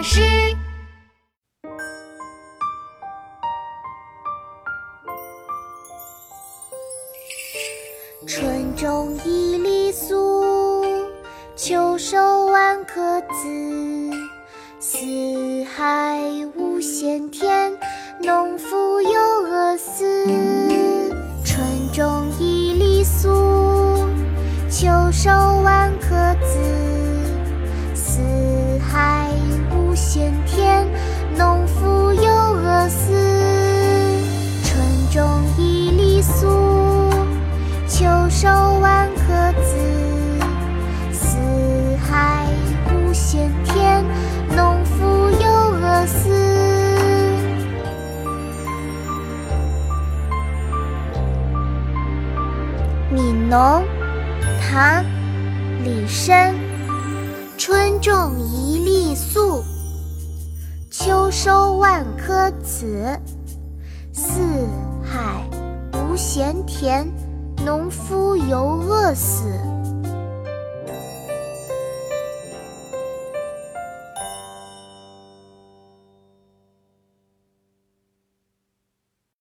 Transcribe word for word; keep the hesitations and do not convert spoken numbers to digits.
大师。春种一粒粟，秋收万颗子。四海无闲田，农夫又饿死。春种一粒粟，秋收万颗子。闲天，农夫又饿死。春种一粒粟，秋收万颗子。四海无闲田，农夫又饿死。《悯农》唐·李绅。春种一粒粟，秋收万颗子。四海无闲田，农夫犹饿死。